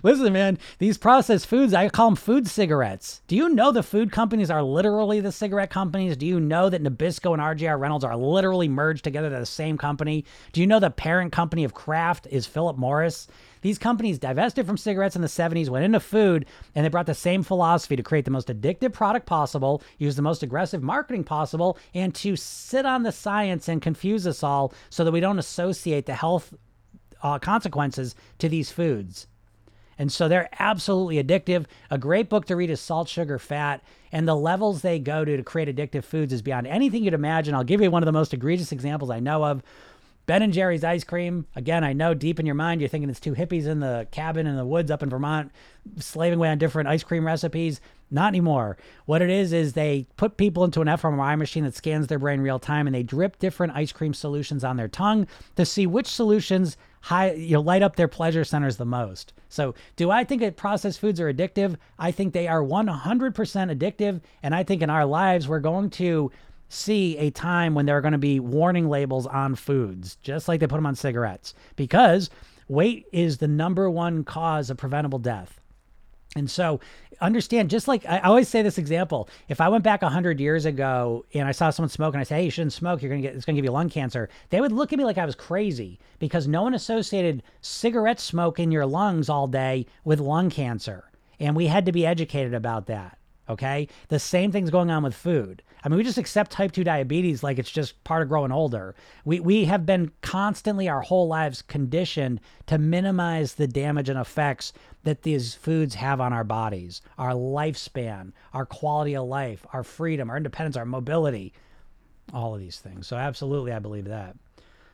Listen, man, these processed foods, I call them food cigarettes. Do you know the food companies are literally the cigarette companies? Do you know that Nabisco and R J R Reynolds are literally merged together to the same company? Do you know the parent company of Kraft is Philip Morris? These companies divested from cigarettes in the seventies, went into food, and they brought the same philosophy to create the most addictive product possible, use the most aggressive marketing possible, and to sit on the science and confuse us all so that we don't associate the health Uh, consequences to these foods. And so they're absolutely addictive. A great book to read is Salt, Sugar, Fat, and the levels they go to to create addictive foods is beyond anything you'd imagine. I'll give you one of the most egregious examples I know of. Ben and Jerry's ice cream. Again, I know deep in your mind, you're thinking it's two hippies in the cabin in the woods up in Vermont, slaving away on different ice cream recipes. Not anymore. What it is, is they put people into an fMRI machine that scans their brain real time, and they drip different ice cream solutions on their tongue to see which solutions high, you know, light up their pleasure centers the most. So do I think that processed foods are addictive? I think they are one hundred percent addictive. And I think in our lives, we're going to see a time when there are going to be warning labels on foods, just like they put them on cigarettes, because weight is the number one cause of preventable death. And so understand, just like I always say this example, if I went back one hundred years ago and I saw someone smoke and I said, hey, you shouldn't smoke, you're going to get, it's going to give you lung cancer, they would look at me like I was crazy, because no one associated cigarette smoke in your lungs all day with lung cancer. And we had to be educated about that. Okay. The same thing's going on with food. I mean, we just accept type two diabetes like it's just part of growing older. We we have been constantly our whole lives conditioned to minimize the damage and effects that these foods have on our bodies, our lifespan, our quality of life, our freedom, our independence, our mobility, all of these things. So absolutely, I believe that.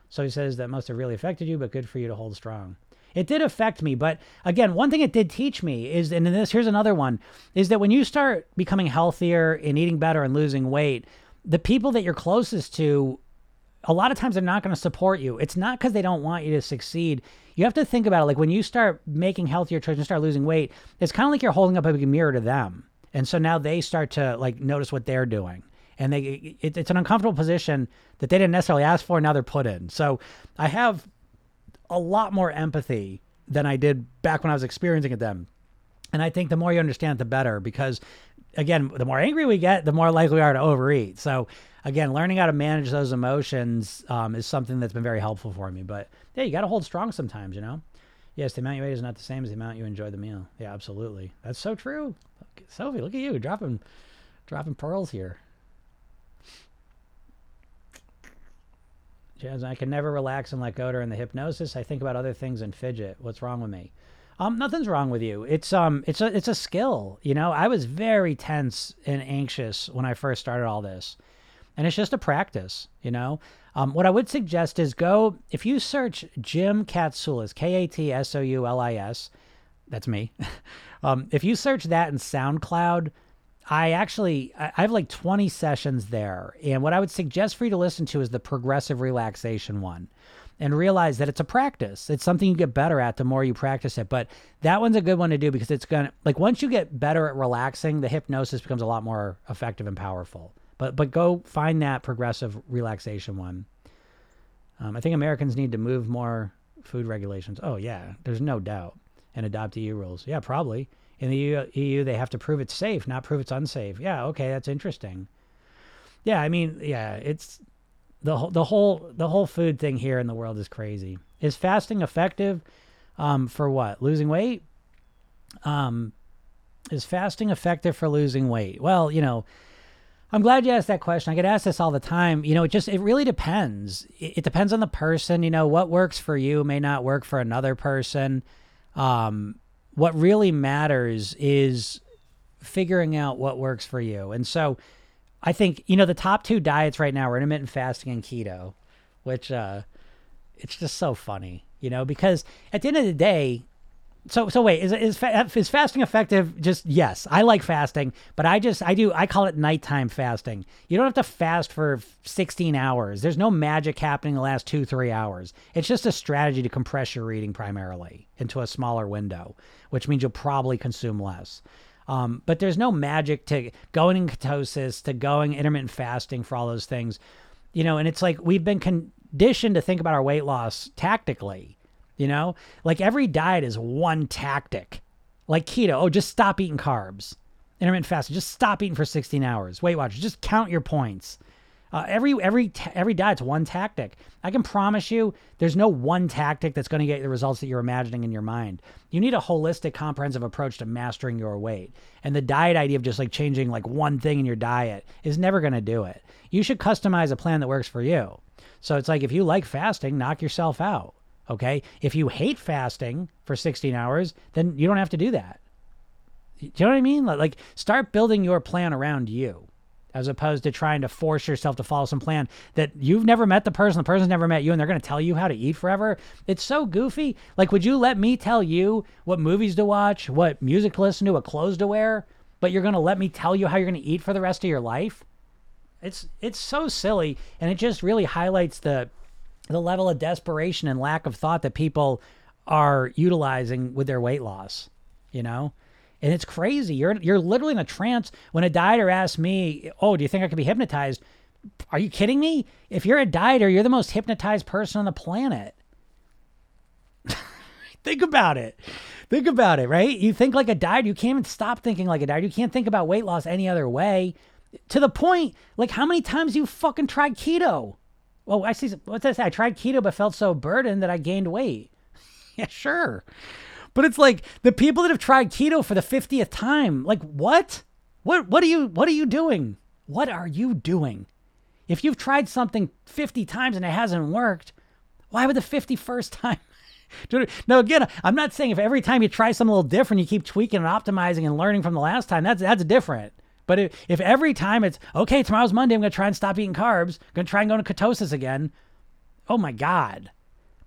So he says that must have really affected you, but good for you to hold strong. It did affect me, but again, one thing it did teach me is, and in this, here's another one, is that when you start becoming healthier and eating better and losing weight, the people that you're closest to, a lot of times they're not going to support you. It's not because they don't want you to succeed. You have to think about it. Like when you start making healthier choices and start losing weight, it's kind of like you're holding up a big mirror to them. And so now they start to like notice what they're doing. And they, it, it's an uncomfortable position that they didn't necessarily ask for. Now they're put in. So I have a lot more empathy than I did back when I was experiencing it then. And I think the more you understand it, the better, because again, the more angry we get, the more likely we are to overeat. So again, learning how to manage those emotions um, is something that's been very helpful for me, but yeah, you got to hold strong sometimes, you know? Yes. The amount you ate is not the same as the amount you enjoyed the meal. Yeah, absolutely. That's so true. Look, Sophie, look at you dropping, dropping pearls here. Jazz, I can never relax and let go during the hypnosis. I think about other things and fidget. What's wrong with me? Um, nothing's wrong with you. It's um, it's a it's a skill. You know, I was very tense and anxious when I first started all this, and it's just a practice. You know, um, what I would suggest is go if you search Jim Katsoulis, K A T S O U L I S. That's me. um, if you search that in SoundCloud. I actually, I have like twenty sessions there. And what I would suggest for you to listen to is the progressive relaxation one, and realize that it's a practice. It's something you get better at the more you practice it. But that one's a good one to do, because it's going to, like, once you get better at relaxing, the hypnosis becomes a lot more effective and powerful. But, but go find that progressive relaxation one. Um, I think Americans need to move more food regulations. Oh yeah, there's no doubt. And adopt E U rules. Yeah, probably. In the E U, they have to prove it's safe, not prove it's unsafe. Yeah, okay, that's interesting. Yeah, I mean, yeah, it's the whole the whole the whole food thing here in the world is crazy. Is fasting effective um, for what? Losing weight? Um, is fasting effective for losing weight? Well, you know, I'm glad you asked that question. I get asked this all the time. You know, it just, it really depends. It, it depends on the person. You know, what works for you may not work for another person. Um, What really matters is figuring out what works for you. And so I think, you know, the top two diets right now are intermittent fasting and keto, which uh, it's just so funny, you know, because at the end of the day, so so wait, is is, is fasting effective? Just yes, I like fasting, but I just, I do, I call it nighttime fasting. You don't have to fast for sixteen hours. There's no magic happening in the last two, three hours. It's just a strategy to compress your eating primarily into a smaller window, which means you'll probably consume less. Um, but there's no magic to going in ketosis, to going intermittent fasting for all those things, you know, and it's like, we've been conditioned to think about our weight loss tactically. You know, like every diet is one tactic, like keto. Oh, just stop eating carbs, intermittent fasting. Just stop eating for sixteen hours. Weight Watchers, just count your points. Uh, every, every, ta- every diet's one tactic. I can promise you there's no one tactic that's going to get the results that you're imagining in your mind. You need a holistic, comprehensive approach to mastering your weight. And the diet idea of just like changing like one thing in your diet is never going to do it. You should customize a plan that works for you. So it's like, if you like fasting, knock yourself out. Okay. If you hate fasting for sixteen hours, then you don't have to do that. Do you know what I mean? Like, start building your plan around you, as opposed to trying to force yourself to follow some plan that you've never met the person, the person's never met you, and they're going to tell you how to eat forever. It's so goofy. Like, would you let me tell you what movies to watch, what music to listen to, what clothes to wear, but you're going to let me tell you how you're going to eat for the rest of your life? It's, it's so silly. And it just really highlights the, the level of desperation and lack of thought that people are utilizing with their weight loss, you know? And it's crazy. You're, you're literally in a trance. When a dieter asks me, oh, do you think I could be hypnotized? Are you kidding me? If you're a dieter, you're the most hypnotized person on the planet. Think about it. Think about it, right? You think like a dieter. You can't even stop thinking like a dieter. You can't think about weight loss any other way. To the point, like how many times you fucking tried keto? Well, I see. What's that say? I tried keto, but felt so burdened that I gained weight. Yeah, sure. But it's like the people that have tried keto for the fiftieth time. Like what? What? What are you? What are you doing? What are you doing? If you've tried something fifty times and it hasn't worked, why would the fifty-first time? Now, again, I'm not saying if every time you try something a little different, you keep tweaking and optimizing and learning from the last time, that's that's different. But if, if every time it's, okay, tomorrow's Monday, I'm going to try and stop eating carbs, I'm going to try and go into ketosis again. Oh my God,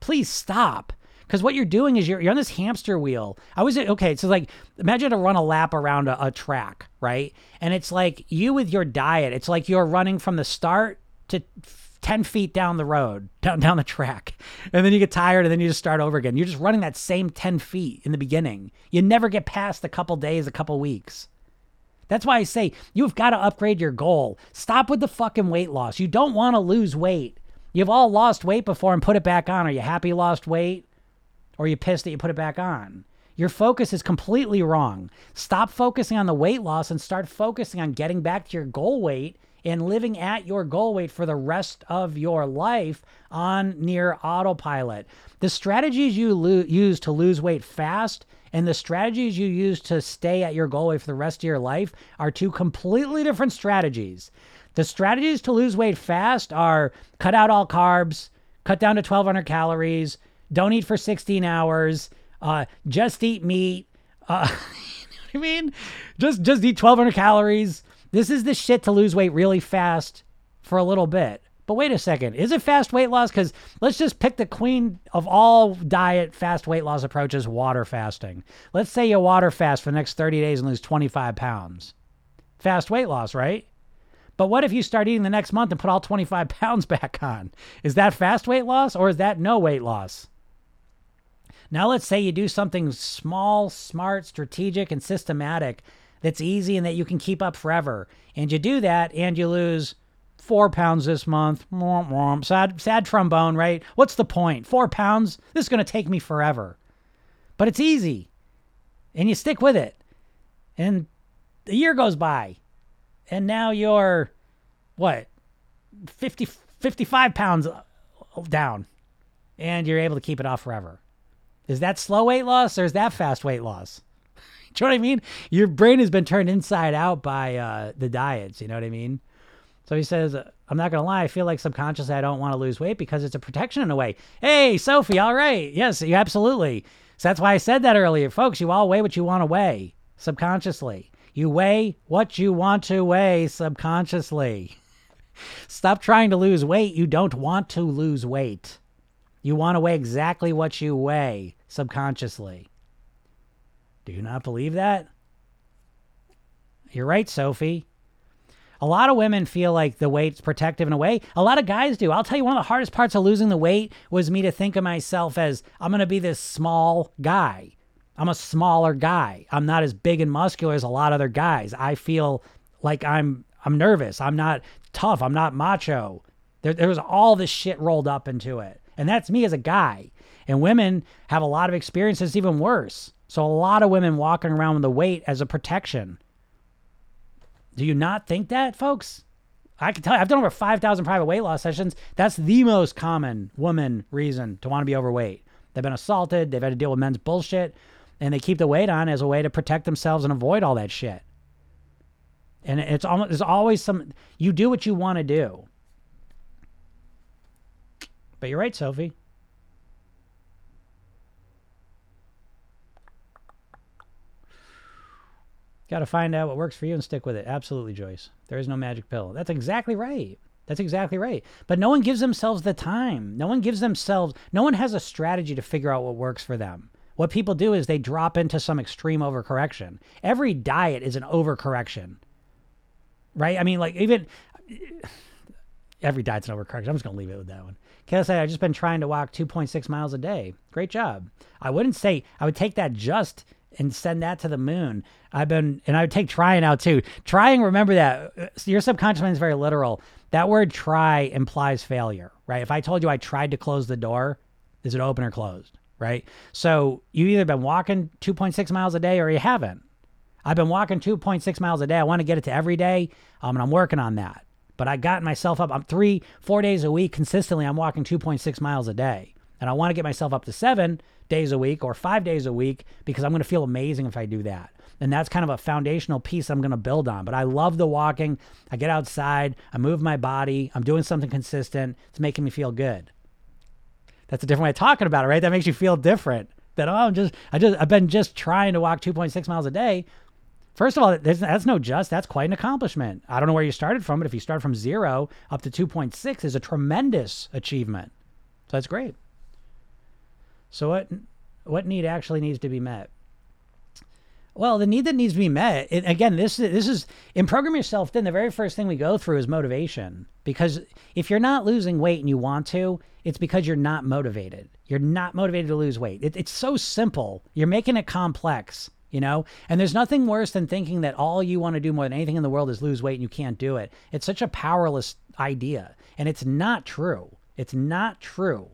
please stop. Because what you're doing is you're, you're on this hamster wheel. I was, okay, so like, imagine to run a lap around a, a track, right? And it's like you with your diet, it's like you're running from the start to ten feet down the road, down, down the track. And then you get tired and then you just start over again. You're just running that same ten feet in the beginning. You never get past a couple days, a couple weeks. That's why I say you've got to upgrade your goal. Stop with the fucking weight loss. You don't want to lose weight. You've all lost weight before and put it back on. Are you happy you lost weight? Or are you pissed that you put it back on? Your focus is completely wrong. Stop focusing on the weight loss and start focusing on getting back to your goal weight and living at your goal weight for the rest of your life on near autopilot. The strategies you lo- use to lose weight fast and the strategies you use to stay at your goal weight for the rest of your life are two completely different strategies. The strategies to lose weight fast are cut out all carbs, cut down to twelve hundred calories, don't eat for sixteen hours, uh, just eat meat. Uh, you know what I mean? Just, just eat twelve hundred calories. This is the shit to lose weight really fast for a little bit. But wait a second, is it fast weight loss? Because let's just pick the queen of all diet fast weight loss approaches, water fasting. Let's say you water fast for the next thirty days and lose twenty-five pounds. Fast weight loss, right? But what if you start eating the next month and put all twenty-five pounds back on? Is that fast weight loss or is that no weight loss? Now let's say you do something small, smart, strategic, and systematic that's easy and that you can keep up forever. And you do that and you lose four pounds this month. Sad, sad trombone, right? What's the point? Four pounds? This is going to take me forever. But it's easy. And you stick with it. And a year goes by. And now you're, what, fifty, fifty-five pounds down. And you're able to keep it off forever. Is that slow weight loss or is that fast weight loss? Do you know what I mean? Your brain has been turned inside out by uh, the diets. You know what I mean? So he says, I'm not going to lie. I feel like subconsciously I don't want to lose weight because it's a protection in a way. Hey, Sophie. All right. Yes, you absolutely. So that's why I said that earlier. Folks, you all weigh what you want to weigh subconsciously. You weigh what you want to weigh subconsciously. Stop trying to lose weight. You don't want to lose weight. You want to weigh exactly what you weigh subconsciously. Do you not believe that? You're right, Sophie. A lot of women feel like the weight's protective in a way. A lot of guys do. I'll tell you, one of the hardest parts of losing the weight was me to think of myself as, I'm going to be this small guy. I'm a smaller guy. I'm not as big and muscular as a lot of other guys. I feel like I'm I'm nervous. I'm not tough. I'm not macho. There, there was all this shit rolled up into it. And that's me as a guy. And women have a lot of experiences even worse. So a lot of women walking around with the weight as a protection. Do you not think that, folks? I can tell you, I've done over five thousand private weight loss sessions. That's the most common woman reason to want to be overweight. They've been assaulted. They've had to deal with men's bullshit. And they keep the weight on as a way to protect themselves and avoid all that shit. And it's almost, there's always some, you do what you want to do. But you're right, Sophie. Got to find out what works for you and stick with it. Absolutely, Joyce. There is no magic pill. That's exactly right. That's exactly right. But no one gives themselves the time. No one gives themselves, no one has a strategy to figure out what works for them. What people do is they drop into some extreme overcorrection. Every diet is an overcorrection, right? I mean, like even, every diet's an overcorrection. I'm just going to leave it with that one. K S A, I've just been trying to walk two point six miles a day. Great job. I wouldn't say, I would take that just and send that to the moon. I've been, and I would take trying out too. Trying, remember that. Your subconscious mind is very literal. That word try implies failure, right? If I told you I tried to close the door, is it open or closed, right? So you've either been walking two point six miles a day or you haven't. I've been walking two point six miles a day. I want to get it to every day, um, and I'm working on that. But I got myself up. I'm three, four days a week consistently. I'm walking two point six miles a day. And I want to get myself up to seven days a week or five days a week because I'm going to feel amazing if I do that. And that's kind of a foundational piece I'm going to build on. But I love the walking. I get outside. I move my body. I'm doing something consistent. It's making me feel good. That's a different way of talking about it, right? That makes you feel different. That, oh, I'm just, I just, I've been just trying to walk two point six miles a day. First of all, that's no just, that's quite an accomplishment. I don't know where you started from, but if you start from zero up to two point six is a tremendous achievement. So that's great. So what what need actually needs to be met? Well, the need that needs to be met, it, again, this, this is, in Program Yourself Thin, the very first thing we go through is motivation. Because if you're not losing weight and you want to, it's because you're not motivated. You're not motivated to lose weight. It, it's so simple. You're making it complex, you know? And there's nothing worse than thinking that all you want to do more than anything in the world is lose weight and you can't do it. It's such a powerless idea. And it's not true. It's not true.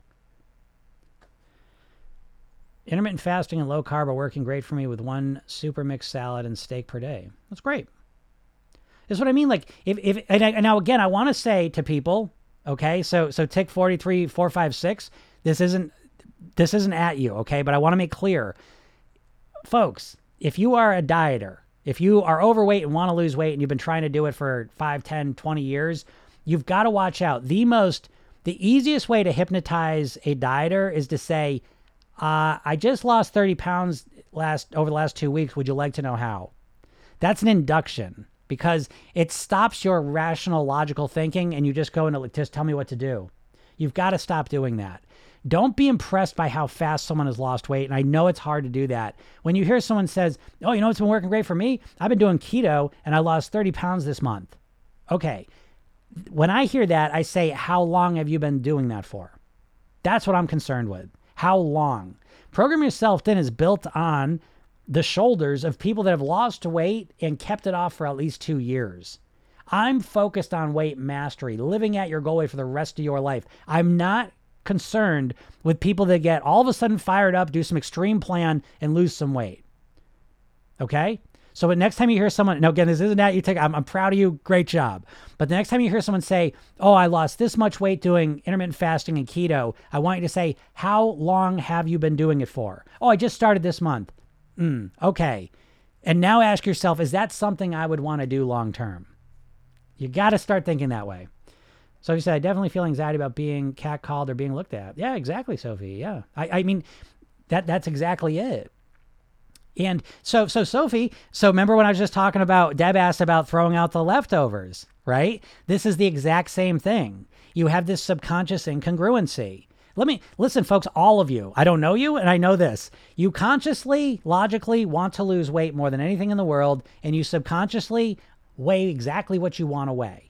Intermittent fasting and low carb are working great for me with one super mixed salad and steak per day. That's great. That's what I mean. Like if, if, and, I, and now again, I want to say to people, okay, so, so tick forty-three, four, five, six, this isn't, this isn't at you. Okay. But I want to make clear, folks, if you are a dieter, if you are overweight and want to lose weight and you've been trying to do it for five, ten, twenty years, you've got to watch out. The most, the easiest way to hypnotize a dieter is to say, Uh, I just lost thirty pounds last over the last two weeks. Would you like to know how? That's an induction because it stops your rational, logical thinking and you just go into, just tell me what to do. You've got to stop doing that. Don't be impressed by how fast someone has lost weight. And I know it's hard to do that. When you hear someone says, oh, you know, it's been working great for me. I've been doing keto and I lost thirty pounds this month. Okay. When I hear that, I say, how long have you been doing that for? That's what I'm concerned with. How long? Program Yourself Thin is built on the shoulders of people that have lost weight and kept it off for at least two years. I'm focused on weight mastery, living at your goal weight for the rest of your life. I'm not concerned with people that get all of a sudden fired up, do some extreme plan, and lose some weight. Okay? So the next time you hear someone, now again, this isn't that you take, I'm, I'm proud of you, great job. But the next time you hear someone say, oh, I lost this much weight doing intermittent fasting and keto, I want you to say, how long have you been doing it for? Oh, I just started this month. Mm, okay. And now ask yourself, is that something I would want to do long-term? You got to start thinking that way. Sophie said, I definitely feel anxiety about being catcalled or being looked at. Yeah, exactly, Sophie. Yeah. I, I mean, that that's exactly it. And so, so Sophie, so remember when I was just talking about, Deb asked about throwing out the leftovers, right? This is the exact same thing. You have this subconscious incongruency. Let me, listen, folks, all of you, I don't know you, and I know this. You consciously, logically want to lose weight more than anything in the world, and you subconsciously weigh exactly what you want to weigh.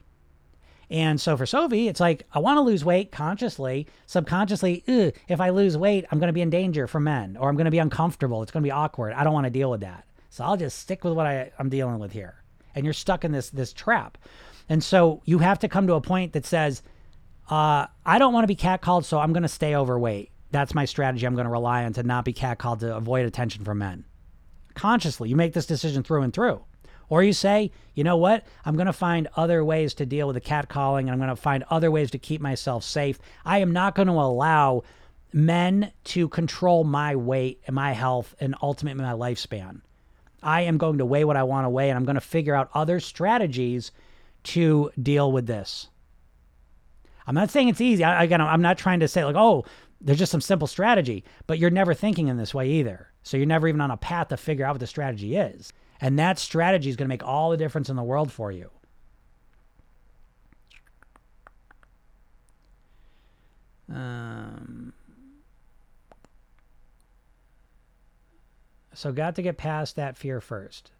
And so for Sophie, it's like, I want to lose weight consciously, subconsciously. Ugh, if I lose weight, I'm going to be in danger for men, or I'm going to be uncomfortable. It's going to be awkward. I don't want to deal with that. So I'll just stick with what I, I'm dealing with here. And you're stuck in this, this trap. And so you have to come to a point that says, uh, I don't want to be catcalled. So I'm going to stay overweight. That's my strategy. I'm going to rely on to not be catcalled, to avoid attention from men. Consciously, you make this decision through and through. Or you say, you know what? I'm going to find other ways to deal with the catcalling, and I'm going to find other ways to keep myself safe. I am not going to allow men to control my weight and my health and ultimately my lifespan. I am going to weigh what I want to weigh, and I'm going to figure out other strategies to deal with this. I'm not saying it's easy. I, again, I'm not trying to say like, oh, there's just some simple strategy, but you're never thinking in this way either. So you're never even on a path to figure out what the strategy is. And that strategy is going to make all the difference in the world for you. Um, so got to get past that fear first.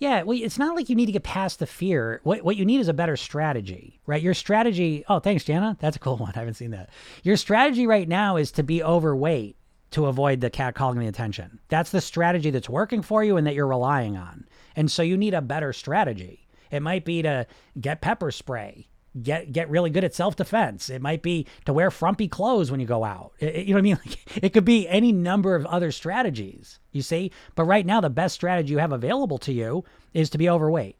Yeah, well, it's not like you need to get past the fear. What what you need is a better strategy, right? Your strategy, oh, thanks, Jana. That's a cool one. I haven't seen that. Your strategy right now is to be overweight. to avoid the cat calling the attention. That's the strategy that's working for you and that you're relying on. And so you need a better strategy. It might be to get pepper spray, get get really good at self-defense. It might be to wear frumpy clothes when you go out. It, you know what I mean? Like, it could be any number of other strategies, you see? But right now, the best strategy you have available to you is to be overweight.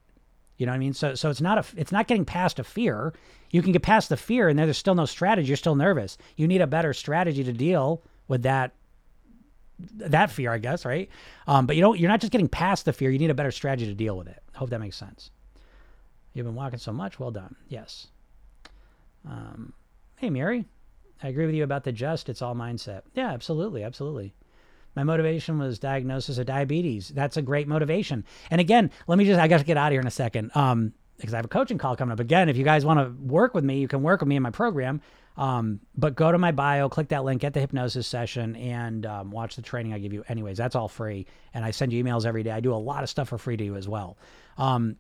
You know what I mean? So so it's not a, it's not getting past a fear. You can get past the fear and there's still no strategy. You're still nervous. You need a better strategy to deal with that that fear, I guess, right? Um, but you don't, you're not just getting past the fear. You need a better strategy to deal with it. Hope that makes sense. You've been walking so much. Well done. Yes. Um, hey, Mary. I agree with you about the just, it's all mindset. Yeah, absolutely. Absolutely. My motivation was diagnosis of diabetes. That's a great motivation. And again, let me just, I got to get out of here in a second um, because I have a coaching call coming up. Again, if you guys want to work with me, you can work with me in my program. Um, but go to my bio, click that link, get the hypnosis session, and um, watch the training I give you. Anyways, that's all free. And I send you emails every day. I do a lot of stuff for free to you as well. Um,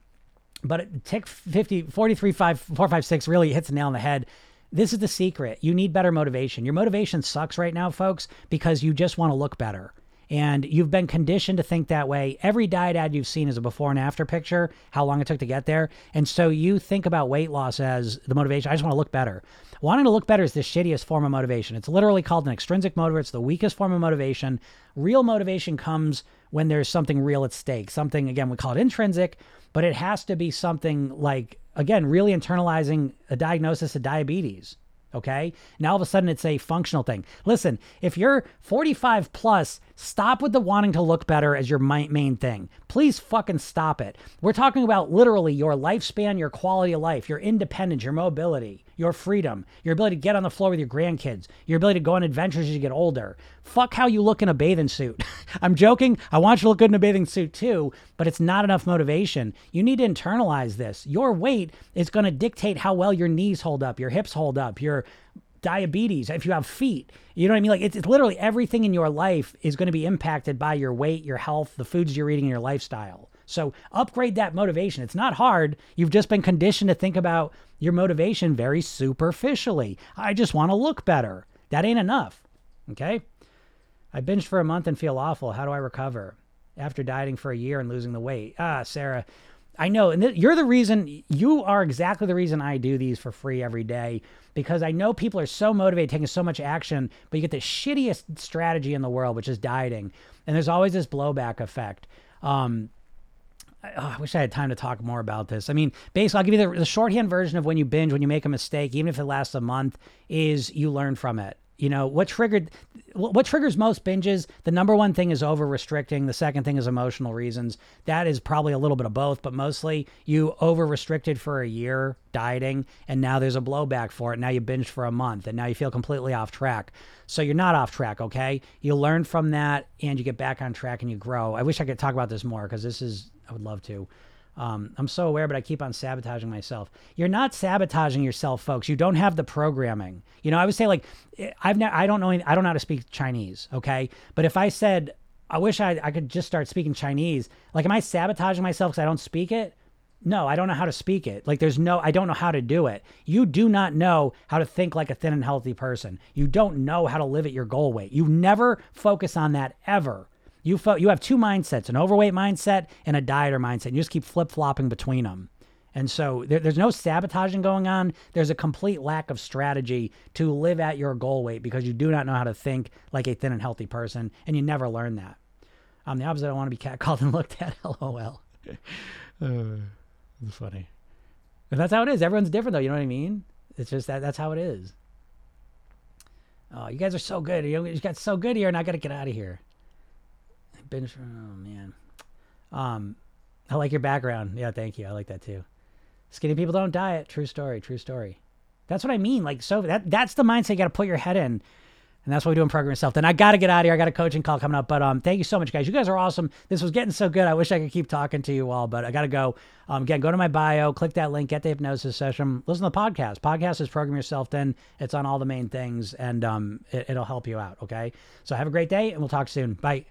But tick fifty, forty-three, five, four, five, six really hits the nail on the head. This is the secret. You need better motivation. Your motivation sucks right now, folks, because you just want to look better. And you've been conditioned to think that way. Every diet ad you've seen is a before and after picture, how long it took to get there. And so you think about weight loss as the motivation. I just want to look better. Wanting to look better is the shittiest form of motivation. It's literally called an extrinsic motivator. It's the weakest form of motivation. Real motivation comes when there's something real at stake. Something, again, we call it intrinsic, but it has to be something like, again, really internalizing a diagnosis of diabetes. Okay. Now all of a sudden it's a functional thing. Listen, if you're forty-five plus, stop with the wanting to look better as your main thing. Please fucking stop it. We're talking about literally your lifespan, your quality of life, your independence, your mobility, your freedom, your ability to get on the floor with your grandkids, your ability to go on adventures as you get older. Fuck how you look in a bathing suit. I'm joking. I want you to look good in a bathing suit too, but it's not enough motivation. You need to internalize this. Your weight is going to dictate how well your knees hold up, your hips hold up, your diabetes, if you have feet, you know what I mean? Like it's, it's literally everything in your life is going to be impacted by your weight, your health, the foods you're eating, and your lifestyle. So upgrade that motivation. It's not hard. You've just been conditioned to think about your motivation very superficially. I just want to look better. That ain't enough. Okay. I binged for a month and feel awful. How do I recover after dieting for a year and losing the weight? Ah, Sarah, I know. And th- you're the reason, you are exactly the reason I do these for free every day, because I know people are so motivated, taking so much action, but you get the shittiest strategy in the world, which is dieting. And there's always this blowback effect. Um, Oh, I wish I had time to talk more about this. I mean, basically, I'll give you the, the shorthand version of when you binge, when you make a mistake, even if it lasts a month, is you learn from it. You know, what triggered, what triggers most binges, the number one thing is over-restricting. The second thing is emotional reasons. That is probably a little bit of both, but mostly you over-restricted for a year, dieting, and now there's a blowback for it. Now you binged for a month, and now you feel completely off track. So you're not off track, okay? You learn from that, and you get back on track, and you grow. I wish I could talk about this more, because this is... I would love to. Um, I'm so aware, but I keep on sabotaging myself. You're not sabotaging yourself, folks. You don't have the programming. You know, I would say like, I've never, I don't know, I don't know how to speak Chinese. Okay. But if I said, I wish I, I could just start speaking Chinese. Like, am I sabotaging myself because I don't speak it? No, I don't know how to speak it. Like there's no, I don't know how to do it. You do not know how to think like a thin and healthy person. You don't know how to live at your goal weight. You never focus on that ever. You fo- you have two mindsets, an overweight mindset and a dieter mindset. And you just keep flip-flopping between them. And so there, there's no sabotaging going on. There's a complete lack of strategy to live at your goal weight because you do not know how to think like a thin and healthy person, and you never learn that. I'm um, the opposite. I want to be catcalled and looked at, LOL. uh, funny. And that's how it is. Everyone's different, though. You know what I mean? It's just that that's how it is. Oh, you guys are so good. You, you got so good here, and I got to get out of here. Binge, oh man. Um, I like your background. Yeah, thank you. I like that too. Skinny people don't diet. True story. True story. That's what I mean. Like, so that that's the mindset you got to put your head in. And that's what we do in Program Yourself. Then I got to get out of here. I got a coaching call coming up, but um, thank you so much, guys. You guys are awesome. This was getting so good. I wish I could keep talking to you all, but I got to go. Um, again, go to my bio, click that link, get the hypnosis session, listen to the podcast. Podcast is Program Yourself Thin. It's on all the main things, and um, it, it'll help you out. Okay. So have a great day, and we'll talk soon. Bye.